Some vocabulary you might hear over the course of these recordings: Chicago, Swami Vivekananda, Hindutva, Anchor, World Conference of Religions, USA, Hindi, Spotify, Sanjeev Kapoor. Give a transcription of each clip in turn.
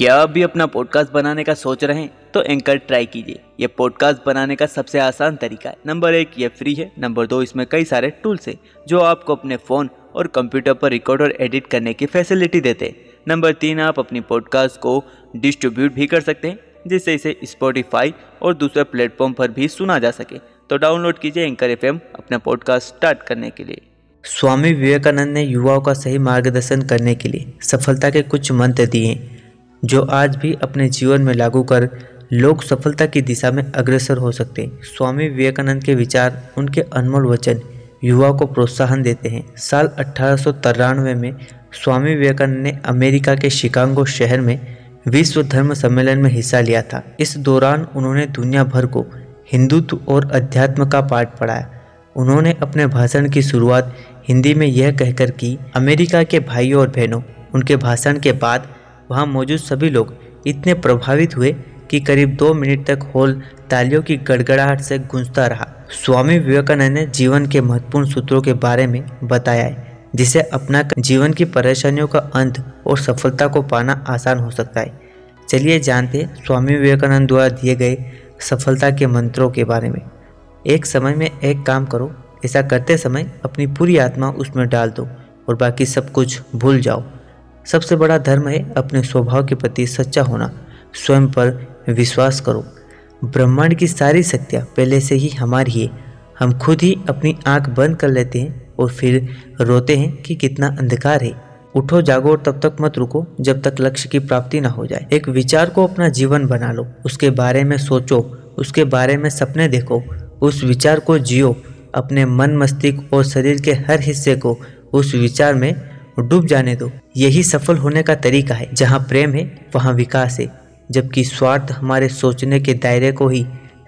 क्या आप भी अपना पॉडकास्ट बनाने का सोच रहे हैं तो एंकर ट्राई कीजिए। यह पॉडकास्ट बनाने का सबसे आसान तरीका है। नंबर 1, ये फ्री है। नंबर 2, इसमें कई सारे टूल्स हैं जो आपको अपने फ़ोन और कंप्यूटर पर रिकॉर्ड और एडिट करने की फैसिलिटी देते हैं। नंबर 3, आप अपनी पॉडकास्ट को डिस्ट्रीब्यूट भी कर सकते हैं जिससे इसे स्पॉटिफाई और दूसरे प्लेटफॉर्म पर भी सुना जा सके। तो डाउनलोड कीजिए एंकर FM अपना पॉडकास्ट स्टार्ट करने के लिए। स्वामी विवेकानंद ने युवाओं का सही मार्गदर्शन करने के लिए सफलता के कुछ मंत्र दिए जो आज भी अपने जीवन में लागू कर लोग सफलता की दिशा में अग्रसर हो सकते हैं। स्वामी विवेकानंद के विचार, उनके अनमोल वचन युवाओं को प्रोत्साहन देते हैं। साल 1893 में स्वामी विवेकानंद ने अमेरिका के शिकागो शहर में विश्व धर्म सम्मेलन में हिस्सा लिया था। इस दौरान उन्होंने दुनिया भर को हिंदुत्व और अध्यात्म का पाठ पढ़ाया। उन्होंने अपने भाषण की शुरुआत हिंदी में यह कहकर की, अमेरिका के भाइयों और बहनों। उनके भाषण के बाद वहां मौजूद सभी लोग इतने प्रभावित हुए कि करीब 2 मिनट तक हॉल तालियों की गड़गड़ाहट से गूंजता रहा। स्वामी विवेकानंद ने जीवन के महत्वपूर्ण सूत्रों के बारे में बताया है जिसे अपनाकर जीवन की परेशानियों का अंत और सफलता को पाना आसान हो सकता है। चलिए जानते हैं स्वामी विवेकानंद द्वारा दिए गए सफलता के मंत्रों के बारे में। एक समय में एक काम करो, ऐसा करते समय अपनी पूरी आत्मा उसमें डाल दो और बाकी सब कुछ भूल जाओ। सबसे बड़ा धर्म है अपने स्वभाव के प्रति सच्चा होना। स्वयं पर विश्वास करो। ब्रह्मांड की सारी शक्तियाँ पहले से ही हमारी है। हम खुद ही अपनी आंख बंद कर लेते हैं और फिर रोते हैं कि कितना अंधकार है। उठो, जागो और तब तक मत रुको जब तक लक्ष्य की प्राप्ति ना हो जाए। एक विचार को अपना जीवन बना लो, उसके बारे में सोचो, उसके बारे में सपने देखो, उस विचार को जियो। अपने मन, मस्तिष्क और शरीर के हर हिस्से को उस विचार में डूब जाने दो। यही सफल होने का तरीका है। जहाँ प्रेम है वहाँ विकास है, जबकि स्वार्थ हमारे सोचने के दायरे को ही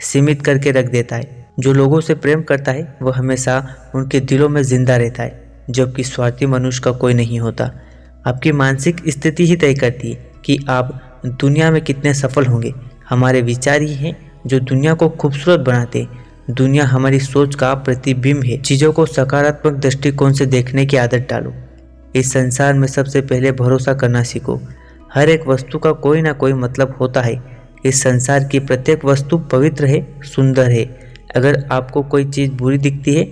सीमित करके रख देता है। जो लोगों से प्रेम करता है वह हमेशा उनके दिलों में जिंदा रहता है, जबकि स्वार्थी मनुष्य का कोई नहीं होता। आपकी मानसिक स्थिति ही तय करती है कि आप दुनिया में कितने सफल होंगे। हमारे विचार ही हैं जो दुनिया को खूबसूरत बनाते हैं। दुनिया हमारी सोच का प्रतिबिंब है। चीज़ों को सकारात्मक दृष्टिकोण से देखने की आदत डालो। इस संसार में सबसे पहले भरोसा करना सीखो। हर एक वस्तु का कोई ना कोई मतलब होता है। इस संसार की प्रत्येक वस्तु पवित्र है, सुंदर है। अगर आपको कोई चीज़ बुरी दिखती है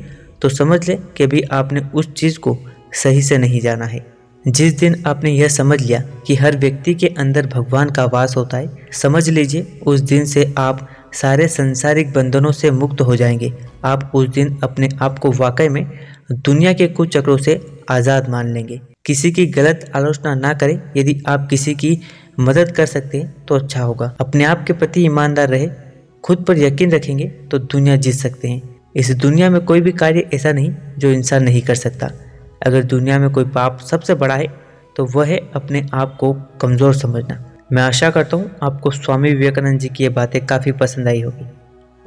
तो समझ लें कि अभी आपने उस चीज़ को सही से नहीं जाना है। जिस दिन आपने यह समझ लिया कि हर व्यक्ति के अंदर भगवान का वास होता है, समझ लीजिए उस दिन से आप सारे सांसारिक बंधनों से मुक्त हो जाएंगे। आप उस दिन अपने आप को वाकई में दुनिया के कुछ चक्रों से आज़ाद मान लेंगे। किसी की गलत आलोचना ना करें। यदि आप किसी की मदद कर सकते हैं तो अच्छा होगा। अपने आप के प्रति ईमानदार रहे। खुद पर यकीन रखेंगे तो दुनिया जीत सकते हैं। इस दुनिया में कोई भी कार्य ऐसा नहीं जो इंसान नहीं कर सकता। अगर दुनिया में कोई पाप सबसे बड़ा है तो वह है अपने आप को कमज़ोर समझना। मैं आशा करता हूँ आपको स्वामी विवेकानंद जी की ये बातें काफ़ी पसंद आई होगी।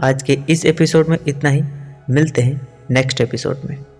आज के इस एपिसोड में इतना ही। मिलते हैं नेक्स्ट एपिसोड में।